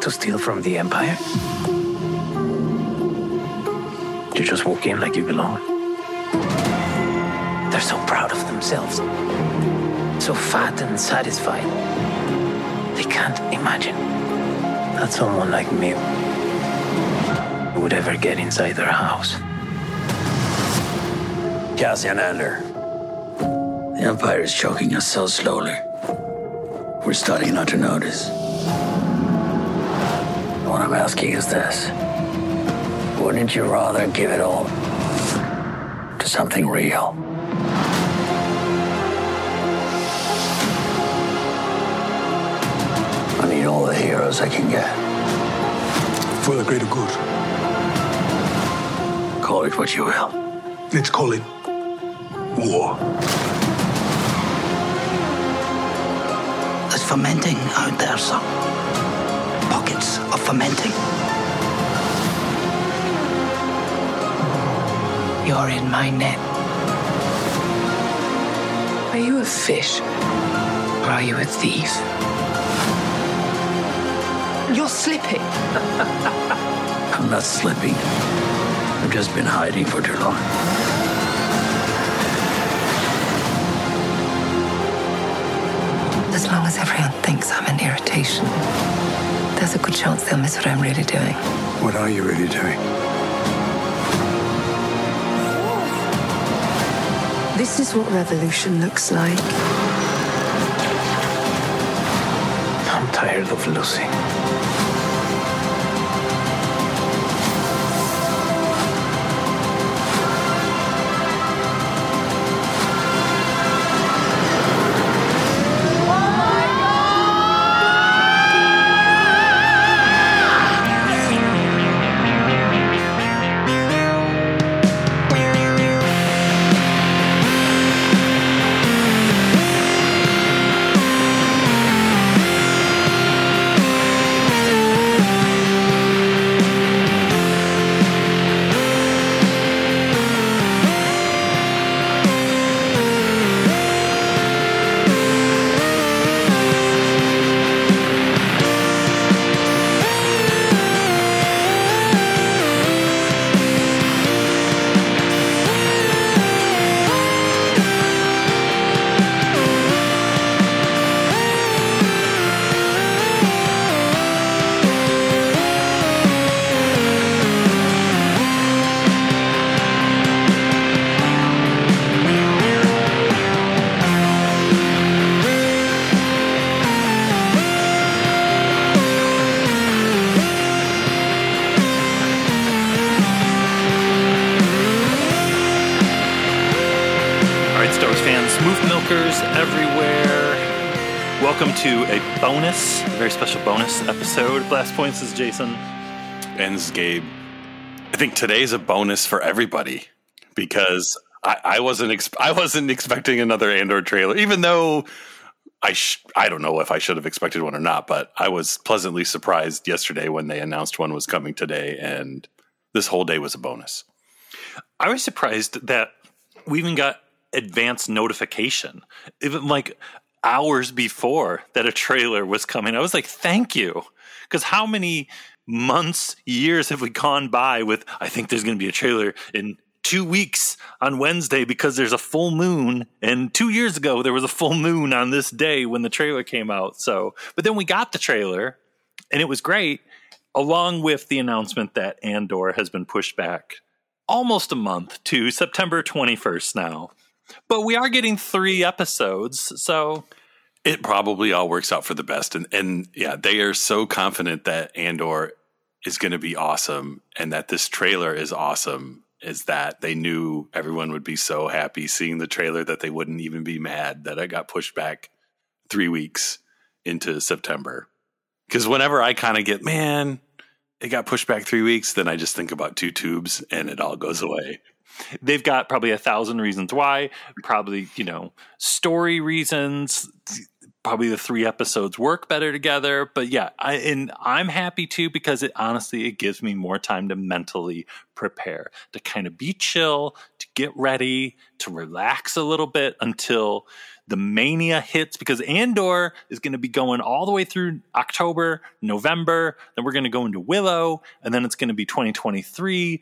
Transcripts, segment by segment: to steal from the Empire? You just walk in like you belong. They're so proud of themselves, so fat and satisfied. They can't imagine that someone like me would ever get inside their house. Cassian Andor, the Empire is choking us so slowly. We're starting not to notice. What I'm asking is this. Wouldn't you rather give it all to something real? I need all the heroes I can get. For the greater good. Call it what you will. Let's call it war. There's fermenting out there, son. Pockets of fermenting. You're in my net. Are you a fish? Or are you a thief? You're slipping. I'm not slipping. I've just been hiding for too long. As long as everyone thinks I'm an irritation, there's a good chance they'll miss what I'm really doing. What are you really doing? This is what revolution looks like. I'm tired of losing. To a bonus, a very special bonus episode. Blast Points is Jason. And this is Gabe. I think today's a bonus for everybody because I wasn't expecting another Andor trailer, even though I don't know if I should have expected one or not, but I was pleasantly surprised yesterday when they announced one was coming today, and this whole day was a bonus. I was surprised that we even got advance notification. Even like hours before that a trailer was coming. I was like, thank you. Because how many months, years have we gone by with, I think there's going to be a trailer in 2 weeks on Wednesday because there's a full moon. And 2 years ago, there was a full moon on this day when the trailer came out. So, but then we got the trailer and it was great, along with the announcement that Andor has been pushed back almost a month to September 21st now. But we are getting 3 episodes, so it probably all works out for the best. And yeah, they are so confident that Andor is going to be awesome and that this trailer is awesome, is that they knew everyone would be so happy seeing the trailer that they wouldn't even be mad that it got pushed back 3 weeks into September. Because whenever I kind of get, man, it got pushed back 3 weeks, then I just think about two tubes and it all goes away. They've got probably 1,000 reasons why, probably, you know, story reasons, probably the 3 episodes work better together. But yeah, I'm happy too, because it honestly gives me more time to mentally prepare, to kind of be chill, to get ready, to relax a little bit until the mania hits, because Andor is going to be going all the way through October, November. Then we're going to go into Willow, and then it's going to be 2023.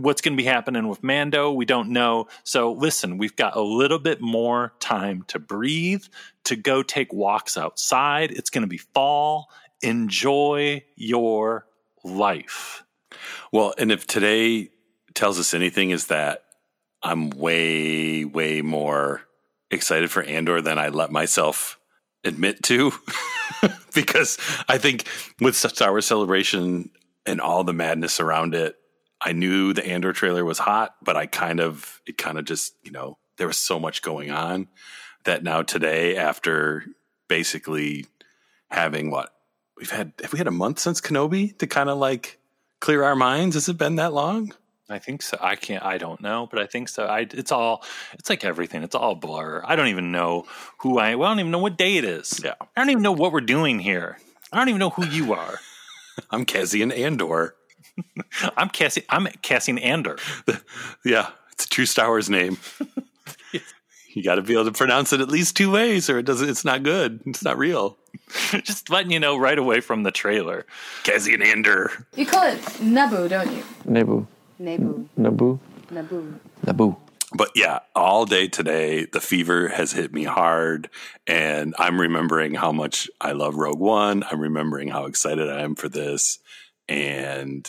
What's going to be happening with Mando, we don't know. So listen, we've got a little bit more time to breathe, to go take walks outside. It's going to be fall. Enjoy your life. Well, and if today tells us anything, is that I'm way, way more excited for Andor than I let myself admit to. Because I think with Star Wars Celebration and all the madness around it, I knew the Andor trailer was hot, but it kind of just, you know, there was so much going on that now today, after basically having have we had a month since Kenobi to kind of like clear our minds? Has it been that long? I think so. I don't know, but I think so. It's like everything. It's all blur. I don't even know I don't even know what day it is. Yeah. I don't even know what we're doing here. I don't even know who you are. I'm Cassian Andor. I'm Cassian Andor. Yeah, it's a true Star Wars name. You got to be able to pronounce it at least two ways, or it's not good. It's not real. Just letting you know right away from the trailer. Cassian Andor. You call it Naboo, don't you? Naboo. But yeah, all day today, the fever has hit me hard, and I'm remembering how much I love Rogue One. I'm remembering how excited I am for this. And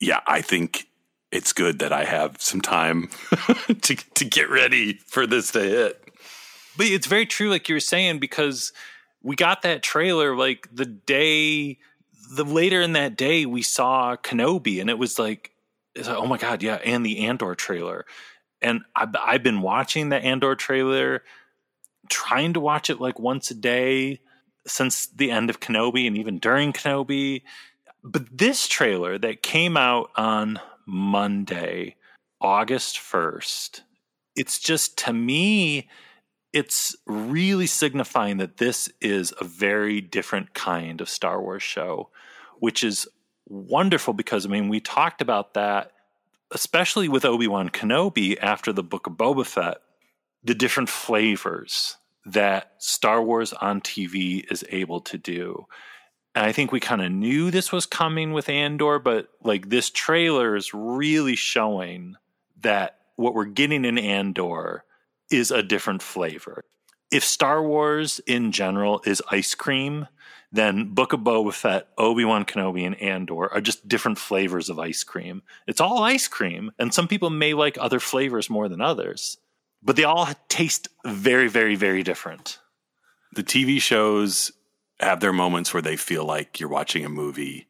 yeah, I think it's good that I have some time to get ready for this to hit. But it's very true, like you were saying, because we got that trailer like later in that day we saw Kenobi, and it's like, oh my God, yeah, and the Andor trailer. And I've been watching the Andor trailer, trying to watch it like once a day since the end of Kenobi and even during Kenobi. But this trailer that came out on Monday, August 1st, it's just, to me, it's really signifying that this is a very different kind of Star Wars show, which is wonderful because, I mean, we talked about that, especially with Obi-Wan Kenobi after the Book of Boba Fett, the different flavors that Star Wars on TV is able to do. And I think we kind of knew this was coming with Andor, but like this trailer is really showing that what we're getting in Andor is a different flavor. If Star Wars in general is ice cream, then Book of Boba Fett, Obi-Wan Kenobi, and Andor are just different flavors of ice cream. It's all ice cream, and some people may like other flavors more than others, but they all taste very, very, very different. The TV shows have their moments where they feel like you're watching a movie,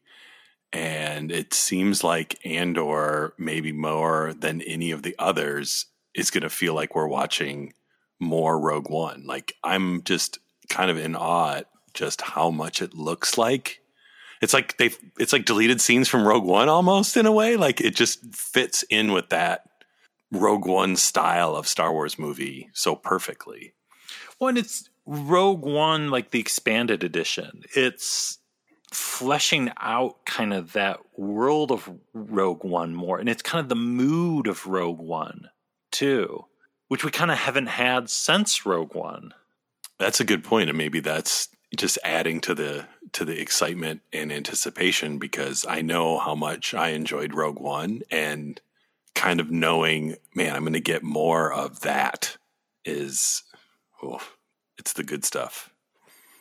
and it seems like Andor, maybe more than any of the others, is going to feel like we're watching more Rogue One. Like, I'm just kind of in awe at just how much it looks like. It's like deleted scenes from Rogue One almost, in a way. Like, it just fits in with that Rogue One style of Star Wars movie so perfectly. Well, and it's Rogue One, like the expanded edition, it's fleshing out kind of that world of Rogue One more. And it's kind of the mood of Rogue One, too, which we kind of haven't had since Rogue One. That's a good point. And maybe that's just adding to the excitement and anticipation, because I know how much I enjoyed Rogue One, and kind of knowing, man, I'm going to get more of that is... Oh. It's the good stuff.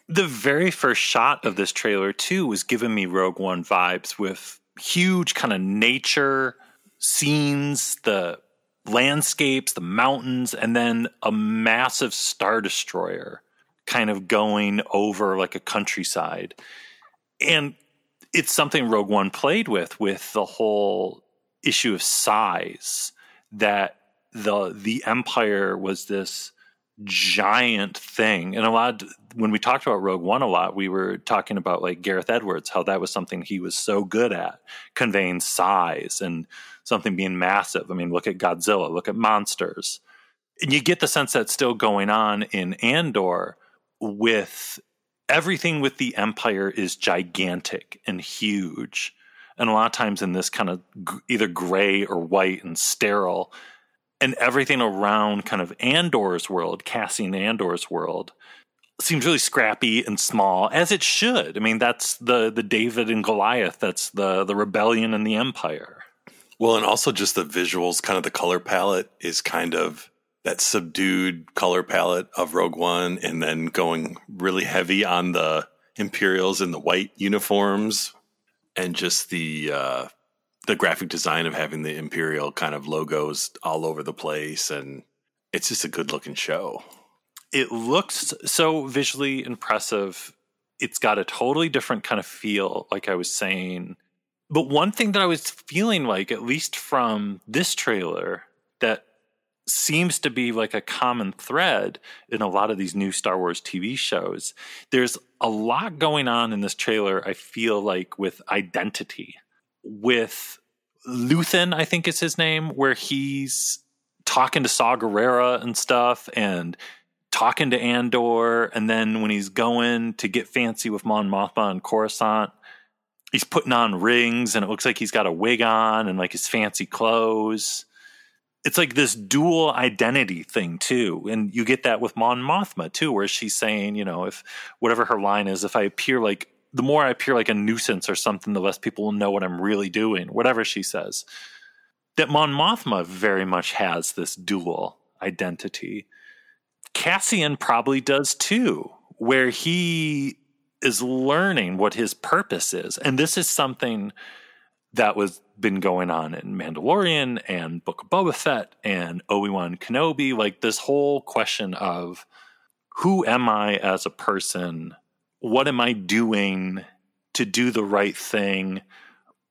The very first shot of this trailer, too, was giving me Rogue One vibes with huge kind of nature scenes, the landscapes, the mountains, and then a massive Star Destroyer kind of going over like a countryside. And it's something Rogue One played with the whole issue of size, that the Empire was this giant thing. And a lot, when we talked about Rogue One a lot, we were talking about like Gareth Edwards, how that was something he was so good at, conveying size and something being massive. I mean, look at Godzilla, look at monsters. And you get the sense that's still going on in Andor, with everything with the Empire is gigantic and huge. And a lot of times in this kind of either gray or white and sterile, and everything around kind of Andor's world, Cassian Andor's world, seems really scrappy and small, as it should. I mean, that's the David and Goliath. That's the rebellion and the empire. Well, and also just the visuals, kind of the color palette is kind of that subdued color palette of Rogue One, and then going really heavy on the Imperials in the white uniforms, and just the graphic design of having the Imperial kind of logos all over the place. And it's just a good looking show. It looks so visually impressive. It's got a totally different kind of feel, like I was saying. But one thing that I was feeling like, at least from this trailer, that seems to be like a common thread in a lot of these new Star Wars TV shows. There's a lot going on in this trailer, I feel like, with identity. With Luthen, I think is his name, where he's talking to Saw Gerrera and stuff, and talking to Andor, and then when he's going to get fancy with Mon Mothma and Coruscant, he's putting on rings, and it looks like he's got a wig on and like his fancy clothes. It's like this dual identity thing, too. And you get that with Mon Mothma, too, where she's saying, you know, if whatever her line is, if I appear like, the more I appear like a nuisance or something, the less people will know what I'm really doing, whatever she says. That Mon Mothma very much has this dual identity. Cassian probably does, too, where he is learning what his purpose is. And this is something that was been going on in Mandalorian and Book of Boba Fett and Obi-Wan Kenobi, like this whole question of who am I as a person? What am I doing to do the right thing?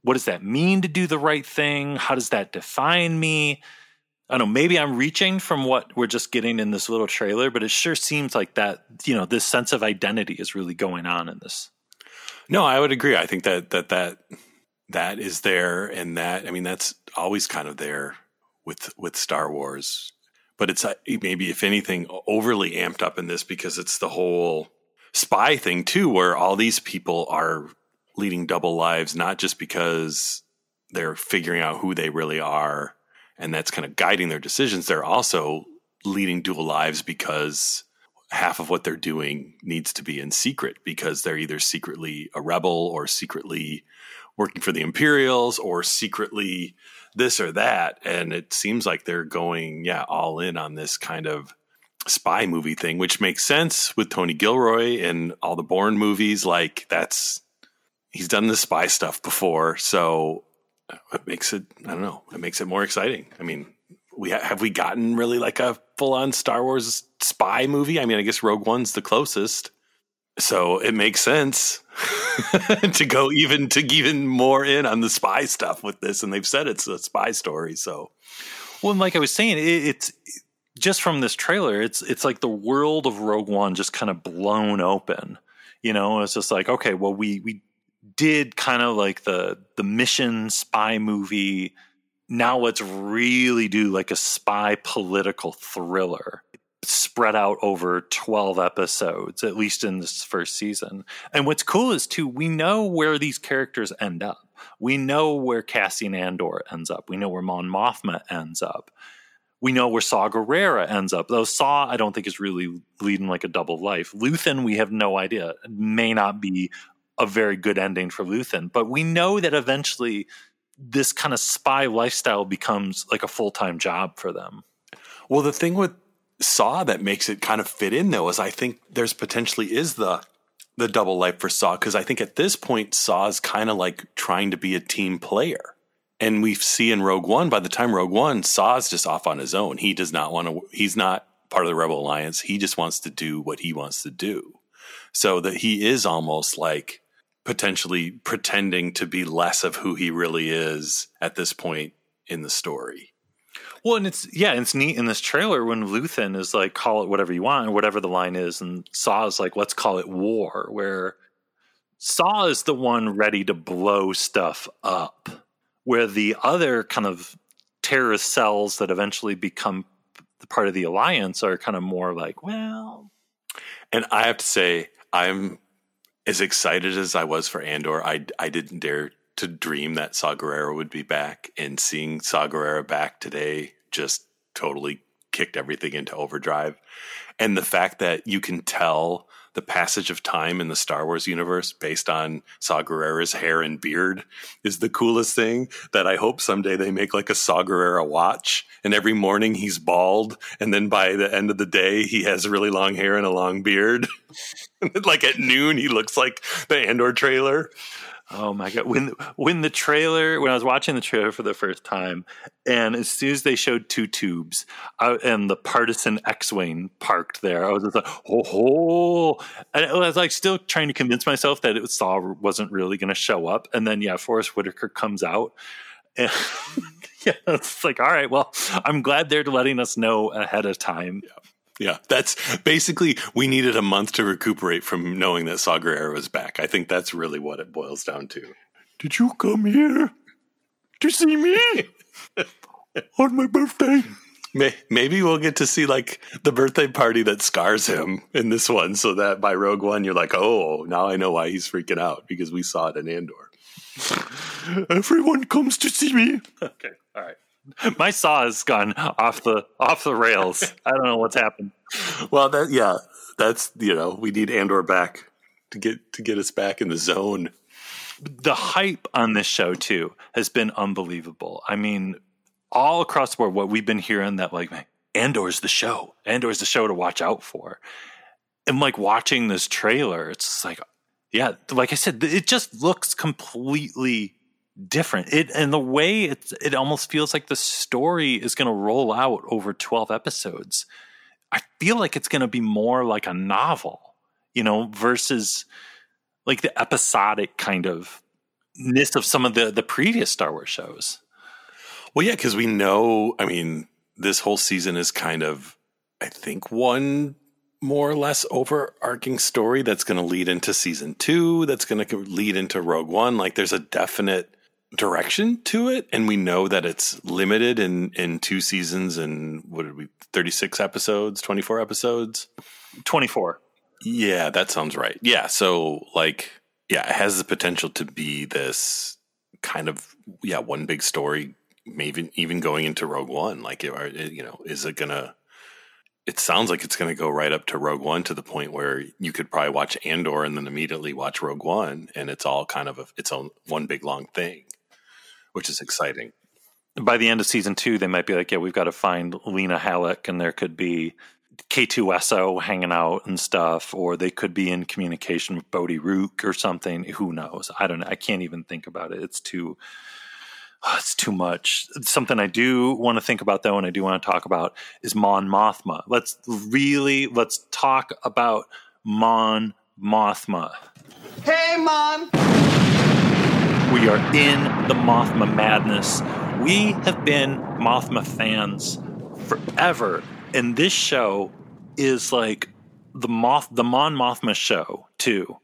What does that mean to do the right thing? How does that define me? I don't know, maybe I'm reaching from what we're just getting in this little trailer, but it sure seems like that, you know, this sense of identity is really going on in this. No, I would agree. I think that is there, and that, I mean, that's always kind of there with Star Wars, but it's maybe, if anything, overly amped up in this, because it's the whole spy thing too, where all these people are leading double lives, not just because they're figuring out who they really are, and that's kind of guiding their decisions. They're also leading dual lives because half of what they're doing needs to be in secret, because they're either secretly a rebel or secretly working for the Imperials or secretly this or that. And it seems like they're going, all in on this kind of spy movie thing, which makes sense with Tony Gilroy and all the Bourne movies. Like, he's done the spy stuff before. So it makes it, I don't know, it makes it more exciting. I mean, have we gotten really like a full-on Star Wars spy movie? I mean, I guess Rogue One's the closest. So it makes sense to go even more in on the spy stuff with this. And they've said it's a spy story. So, well, and like I was saying, it's just from this trailer, it's like the world of Rogue One just kind of blown open. You know, it's just like, okay, well, we did kind of like the mission spy movie. Now let's really do like a spy political thriller spread out over 12 episodes, at least in this first season. And what's cool is, too, we know where these characters end up. We know where Cassian Andor ends up. We know where Mon Mothma ends up. We know where Saw Gerrera ends up. Though Saw, I don't think, is really leading like a double life. Luthen, we have no idea. It may not be a very good ending for Luthen. But we know that eventually this kind of spy lifestyle becomes like a full-time job for them. Well, the thing with Saw that makes it kind of fit in, though, is I think there's potentially is the double life for Saw, because I think at this point Saw is kind of like trying to be a team player, and we see in Rogue One, by the time Rogue One, Saw's just off on his own. He does not want to, he's not part of the Rebel Alliance. He just wants to do what he wants to do, so that he is almost like potentially pretending to be less of who he really is at this point in the story. Well, and it's neat in this trailer when Luthen is like, call it whatever you want, whatever the line is, and Saw is like, let's call it war, where Saw is the one ready to blow stuff up, where the other kind of terrorist cells that eventually become part of the Alliance are kind of more like, well. And I have to say, I'm as excited as I was for Andor. I didn't dare to dream that Saw Gerrera would be back, and seeing Saw Gerrera back today just totally kicked everything into overdrive. And the fact that you can tell the passage of time in the Star Wars universe based on Saw Gerrera's hair and beard is the coolest thing, that I hope someday they make like a Saw Gerrera watch, and every morning he's bald, and then by the end of the day he has really long hair and a long beard. Like at noon he looks like the Andor trailer. Oh my God. When I was watching the trailer for the first time, and as soon as they showed two tubes and the partisan X-Wing parked there, I was just like, oh. And I was like still trying to convince myself that Saw wasn't really going to show up. And then, yeah, Forrest Whitaker comes out. And yeah, it's like, all right, well, I'm glad they're letting us know ahead of time. Yeah, that's basically, we needed a month to recuperate from knowing that Saw Gerrera was back. I think that's really what it boils down to. Did you come here to see me on my birthday? Maybe we'll get to see like the birthday party that scars him in this one, so that by Rogue One you're like, oh, now I know why he's freaking out, because we saw it in Andor. Everyone comes to see me. Okay, all right. My Saw has gone off the rails. I don't know what's happened. Well, that's, you know, we need Andor back to get us back in the zone. The hype on this show too has been unbelievable. I mean, all across the board, what we've been hearing that like, man, Andor's the show. Andor's the show to watch out for. And like watching this trailer, it's like, yeah, like I said, it just looks completely different. It, and the way it almost feels like the story is going to roll out over 12 episodes. I feel like it's going to be more like a novel, you know, versus like the episodic kind of ness of some of the previous Star Wars shows. Well, yeah, because we know, I mean, this whole season is kind of, I think, one more or less overarching story that's going to lead into season 2, that's going to lead into Rogue One. Like there's a definite direction to it, and we know that it's limited in 2 seasons, and what did we 36 episodes 24 episodes 24 yeah, that sounds right. Yeah, so like, yeah, it has the potential to be this kind of, yeah, one big story, maybe even going into Rogue One. Like it, you know, is it gonna, it sounds like it's going to go right up to Rogue One, to the point where you could probably watch Andor and then immediately watch Rogue One, and it's all kind of its own one big long thing, which is exciting. By the end of season 2, they might be like, yeah, we've got to find Lena Halleck, and there could be K2SO hanging out and stuff, or they could be in communication with Bodhi Rook or something. Who knows? I don't know. I can't even think about it. It's too much. Something I do want to think about, though, and I do want to talk about is Mon Mothma. Let's talk about Mon Mothma. Hey, Mon! We are in the Mothma madness. We have been Mothma fans forever, and this show is like the Mon Mothma show too.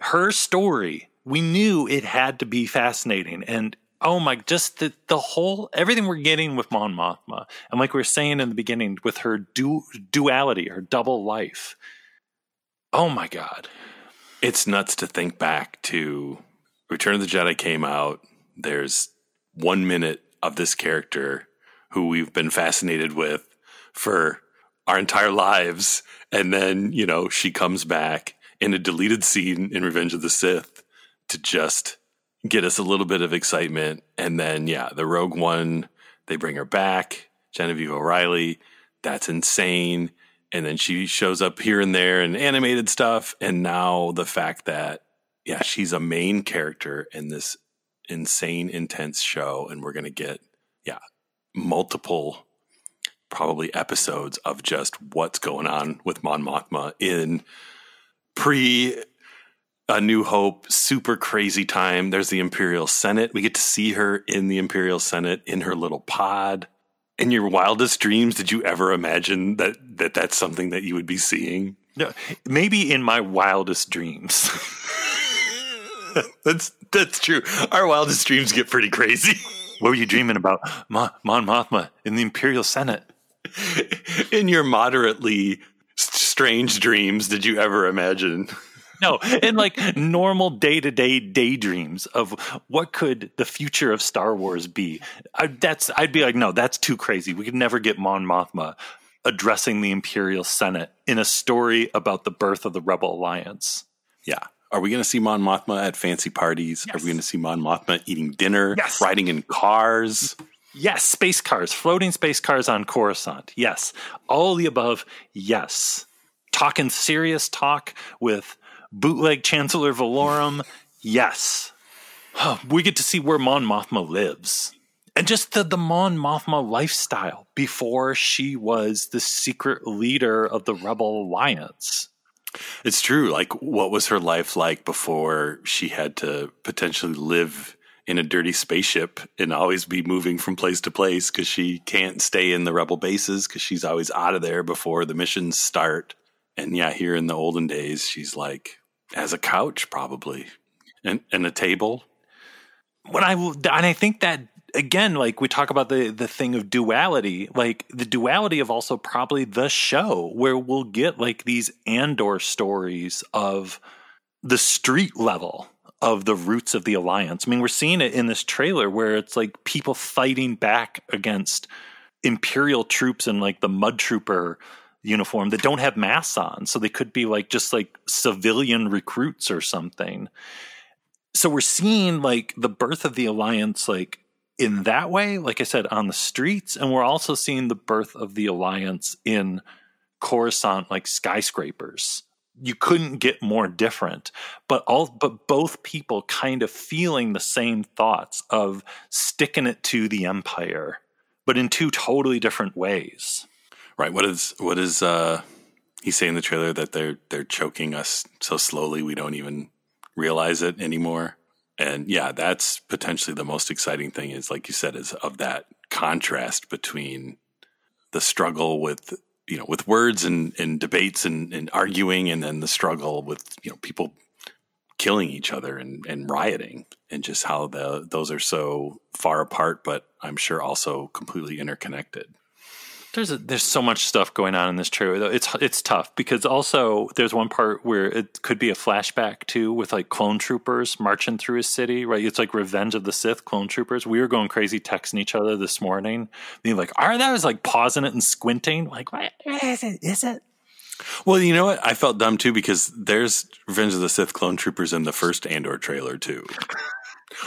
Her story, we knew it had to be fascinating, and oh my, just the whole, everything we're getting with Mon Mothma. And like we were saying in the beginning with her duality, her double life. Oh my God. It's nuts to think back to Return of the Jedi came out. There's 1 minute of this character who we've been fascinated with for our entire lives. And then, you know, she comes back in a deleted scene in Revenge of the Sith to just get us a little bit of excitement. And then, yeah, the Rogue One, they bring her back, Genevieve O'Reilly, that's insane. And then she shows up here and there in animated stuff. And now the fact that, yeah, she's a main character in this insane, intense show. And we're going to get, yeah, multiple probably episodes of just what's going on with Mon Mothma in A New Hope, super crazy time. There's the Imperial Senate. We get to see her in the Imperial Senate in her little pod. In your wildest dreams, did you ever imagine that that's something that you would be seeing? No, maybe in my wildest dreams. That's true. Our wildest dreams get pretty crazy. What were you dreaming about? Mon Mothma in the Imperial Senate. In your moderately strange dreams, did you ever imagine No, in like normal day-to-day daydreams of what could the future of Star Wars be. I'd be like, no, that's too crazy. We could never get Mon Mothma addressing the Imperial Senate in a story about the birth of the Rebel Alliance. Yeah. Are we going to see Mon Mothma at fancy parties? Yes. Are we going to see Mon Mothma eating dinner? Yes. Riding in cars? Yes. Space cars. Floating space cars on Coruscant. Yes. All the above. Yes. Talking serious talk with bootleg Chancellor Valorum. Yes. We get to see where Mon Mothma lives. And just the Mon Mothma lifestyle before she was the secret leader of the Rebel Alliance. It's true. Like, what was her life like before she had to potentially live in a dirty spaceship and always be moving from place to place because she can't stay in the Rebel bases because she's always out of there before the missions start. And yeah, here in the olden days, she's like, has a couch probably and a table. And I think that, again, like we talk about the thing of duality, like the duality of also probably the show where we'll get like these Andor stories of the street level of the roots of the Alliance. I mean, we're seeing it in this trailer where it's like people fighting back against Imperial troops in like the Mud Trooper uniform that don't have masks on. So they could be like just like civilian recruits or something. So we're seeing like the birth of the Alliance, like, in that way, like I said, on the streets. And we're also seeing the birth of the Alliance in Coruscant, like skyscrapers. You couldn't get more different, but both people kind of feeling the same thoughts of sticking it to the Empire, but in two totally different ways. Right. What is he saying in the trailer that they're choking us so slowly we don't even realize it anymore? And yeah, that's potentially the most exciting thing is, like you said, is of that contrast between the struggle with, you know, with words and debates and arguing, and then the struggle with, you know, people killing each other and rioting, and just how those are so far apart, but I'm sure also completely interconnected. There's so much stuff going on in this trailer, though. It's tough because also there's one part where it could be a flashback too, with like clone troopers marching through a city, right? It's like Revenge of the Sith clone troopers. We were going crazy texting each other this morning, being like, "Are that?" I was like pausing it and squinting, like, "What is it? Is it?" Well, you know what? I felt dumb too because there's Revenge of the Sith clone troopers in the first Andor trailer too.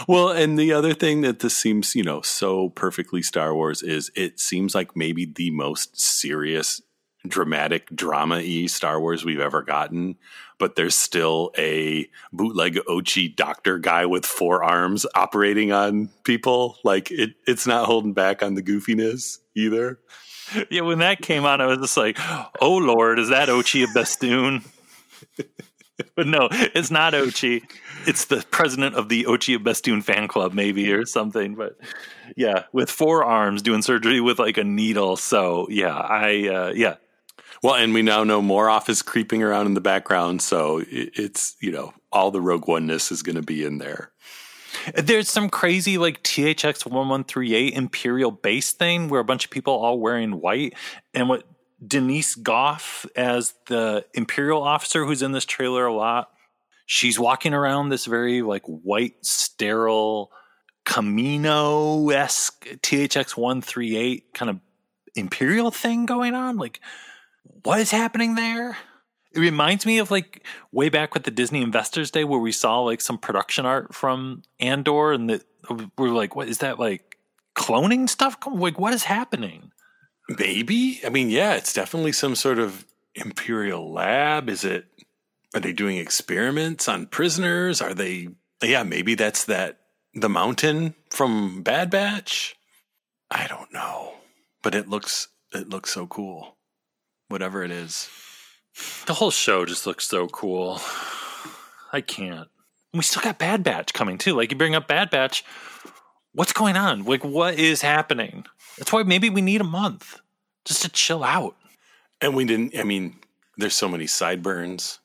Well, and the other thing that this seems, you know, so perfectly Star Wars is it seems like maybe the most serious, dramatic, drama-y Star Wars we've ever gotten. But there's still a bootleg Ochi doctor guy with four arms operating on people. Like, it's not holding back on the goofiness either. Yeah, when that came out, I was just like, oh, Lord, is that Ochi of Bestoon? But no, it's not Ochi. It's the president of the Ochi of Bestoon fan club, maybe, or something. But yeah, with four arms doing surgery with like a needle. So yeah, yeah. Well, and we now know Moroff is creeping around in the background. So it's, you know, all the Rogue One-ness is going to be in there. There's some crazy like THX 1138 Imperial base thing where a bunch of people all wearing white. And what Denise Gough as the Imperial officer who's in this trailer a lot. She's walking around this very like white, sterile, Camino-esque THX 1138 kind of Imperial thing going on. Like, what is happening there? It reminds me of like way back with the Disney Investors Day where we saw like some production art from Andor and we're like, what is that, like cloning stuff? Like, what is happening? Maybe. I mean, yeah, it's definitely some sort of Imperial lab. Is it? Are they doing experiments on prisoners? Are they? Yeah, maybe that's the mountain from Bad Batch. I don't know, but it looks so cool. Whatever it is, the whole show just looks so cool. I can't. We still got Bad Batch coming too. Like, you bring up Bad Batch. What's going on? Like, what is happening? That's why maybe we need a month just to chill out. And we didn't. I mean, there's so many sideburns.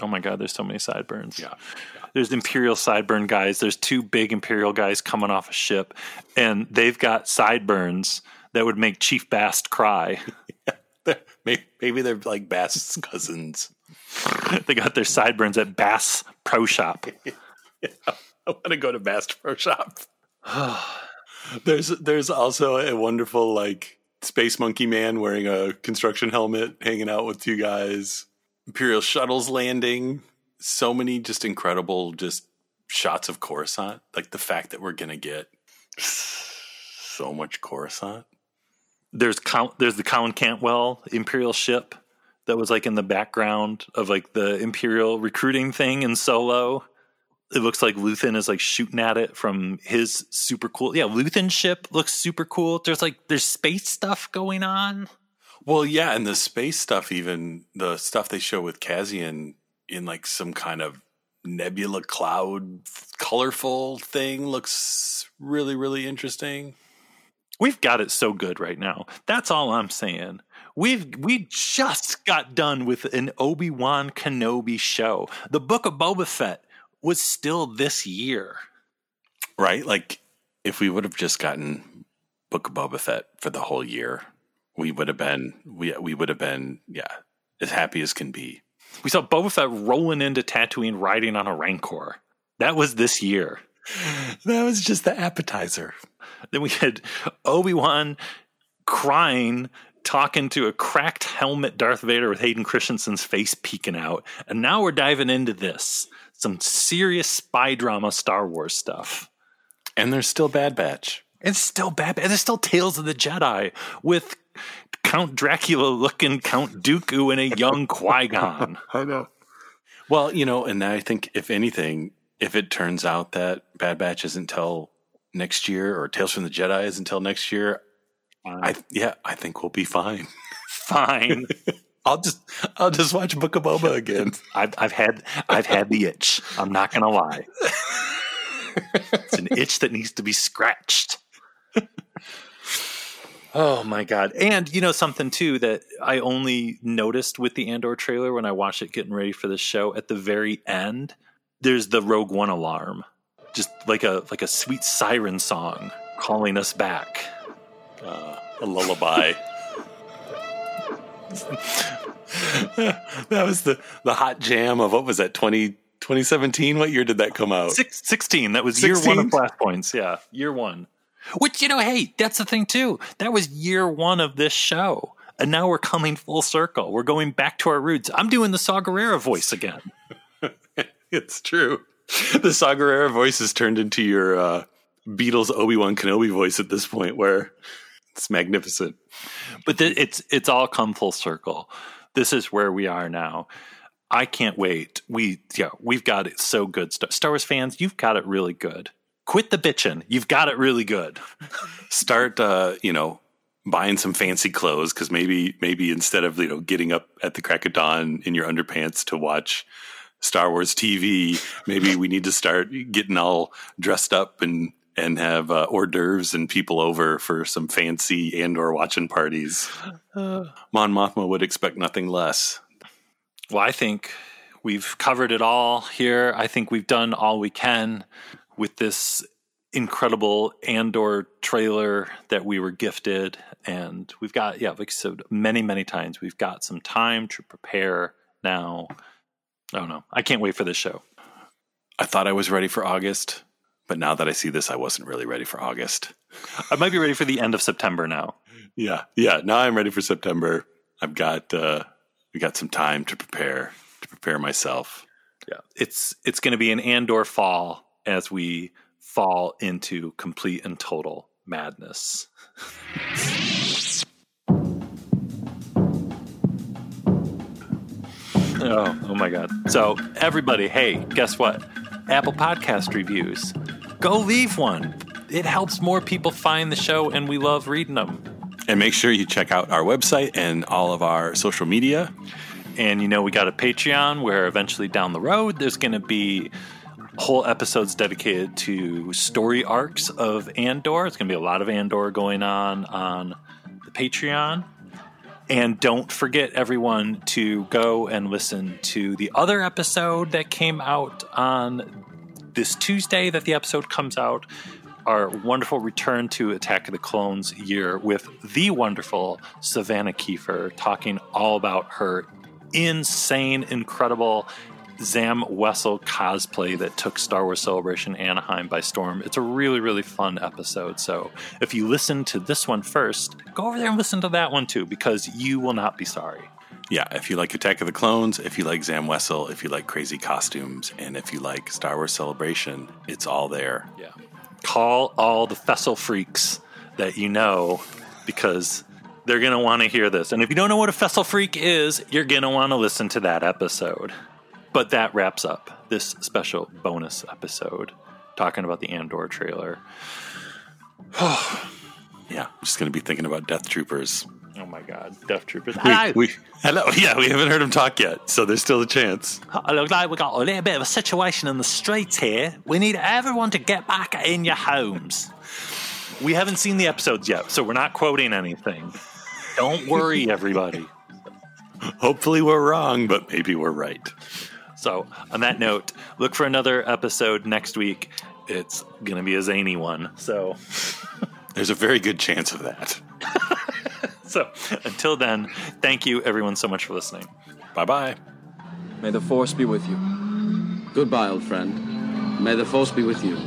Oh, my God. There's so many sideburns. Yeah. There's Imperial sideburn guys. There's two big Imperial guys coming off a ship, and they've got sideburns that would make Chief Bast cry. Maybe they're like Bast's cousins. They got their sideburns at Bass Pro Shop. Yeah, I want to go to Bass Pro Shop. There's also a wonderful like space monkey man wearing a construction helmet, hanging out with two guys. Imperial shuttles landing. So many just incredible just shots of Coruscant. Like the fact that we're gonna get so much Coruscant. There's the Colin Cantwell Imperial ship that was like in the background of like the Imperial recruiting thing in Solo. It looks like Luthen is like shooting at it from his super cool. Yeah, Luthen's ship looks super cool. There's space stuff going on. Well, yeah, and the space stuff, even the stuff they show with Cassian in like some kind of nebula cloud colorful thing looks really, really interesting. We've got it so good right now. That's all I'm saying. We just got done with an Obi-Wan Kenobi show. The Book of Boba Fett was still this year. Right? Like, if we would have just gotten Book of Boba Fett for the whole year, we would have been, yeah, as happy as can be. We saw Boba Fett rolling into Tatooine riding on a Rancor. That was this year. That was just the appetizer. Then we had Obi-Wan crying, talking to a cracked helmet Darth Vader with Hayden Christensen's face peeking out. And now we're diving into this. Some serious spy drama Star Wars stuff. And there's still Bad Batch. It's still Bad Batch. There's still Tales of the Jedi with Count Dracula looking Count Dooku and a young Qui-Gon. I know. Well, you know, and I think if anything, if it turns out that Bad Batch isn't till next year or Tales from the Jedi isn't till next year, I think we'll be fine. Fine. I'll just watch Book of Boba again. I've had the itch. I'm not gonna lie. It's an itch that needs to be scratched. Oh my God! And you know something too that I only noticed with the Andor trailer when I watched it getting ready for the show. At the very end, there's the Rogue One alarm, just like a sweet siren song calling us back, a lullaby. That was the hot jam of, what was that, 2017? What year did that come out? 16. That was 16? Year one of Flashpoints. Yeah, year one. Which, you know, hey, that's the thing too. That was year one of this show, and now we're coming full circle. We're going back to our roots. I'm doing the Saw Gerrera voice again. It's true. The Saw Gerrera voice has turned into your Beatles Obi-Wan Kenobi voice at this point, where it's magnificent. But it's all come full circle. This is where we are now. I can't wait. We've got it so good. Star Wars fans, you've got it really good. Quit the bitching. You've got it really good. Start, buying some fancy clothes, because maybe instead of getting up at the crack of dawn in your underpants to watch Star Wars TV, maybe we need to start getting all dressed up and have hors d'oeuvres and people over for some fancy Andor watching parties. Mon Mothma would expect nothing less. Well, I think we've covered it all here. I think we've done all we can with this incredible Andor trailer that we were gifted. And we've got, like I said, many, many times, we've got some time to prepare now. I don't know. I can't wait for this show. I thought I was ready for August. But now that I see this, I wasn't really ready for August. I might be ready for the end of September now. Yeah. Now I'm ready for September. I've got we got some time to prepare myself. Yeah, it's going to be an Andor fall as we fall into complete and total madness. Oh my God! So everybody, hey, guess what? Apple Podcast reviews. Go leave one. It helps more people find the show, and we love reading them. And make sure you check out our website and all of our social media. And, we got a Patreon where eventually down the road there's going to be whole episodes dedicated to story arcs of Andor. It's going to be a lot of Andor going on the Patreon. And don't forget, everyone, to go and listen to the other episode that came out on this Tuesday that the episode comes out, our wonderful return to Attack of the Clones year with the wonderful Savannah Kiefer, talking all about her insane, incredible Zam Wessel cosplay that took Star Wars Celebration Anaheim by storm. It's a really, really fun episode. So if you listen to this one first, go over there and listen to that one too, because you will not be sorry. Yeah, if you like Attack of the Clones, if you like Zam Wessel, if you like crazy costumes, and if you like Star Wars Celebration, it's all there. Yeah. Call all the Fessel freaks that you know, because they're going to want to hear this. And if you don't know what a Fessel freak is, you're going to want to listen to that episode. But that wraps up this special bonus episode talking about the Andor trailer. Yeah, I'm just going to be thinking about Death Troopers. Oh my God, Death Troopers. Hello. Yeah, we haven't heard him talk yet, so there's still a chance. It looks like we got a little bit of a situation in the streets here. We need everyone to get back in your homes. We haven't seen the episodes yet, so we're not quoting anything. Don't worry, everybody. Hopefully we're wrong, but maybe we're right. So on that note, look for another episode next week. It's going to be a zany one. So there's a very good chance of that. So until then, thank you everyone so much for listening. Bye-bye. May the Force be with you. Goodbye, old friend. May the Force be with you.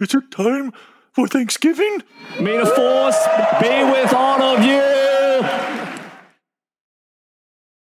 Is it time for Thanksgiving? May the Force be with all of you.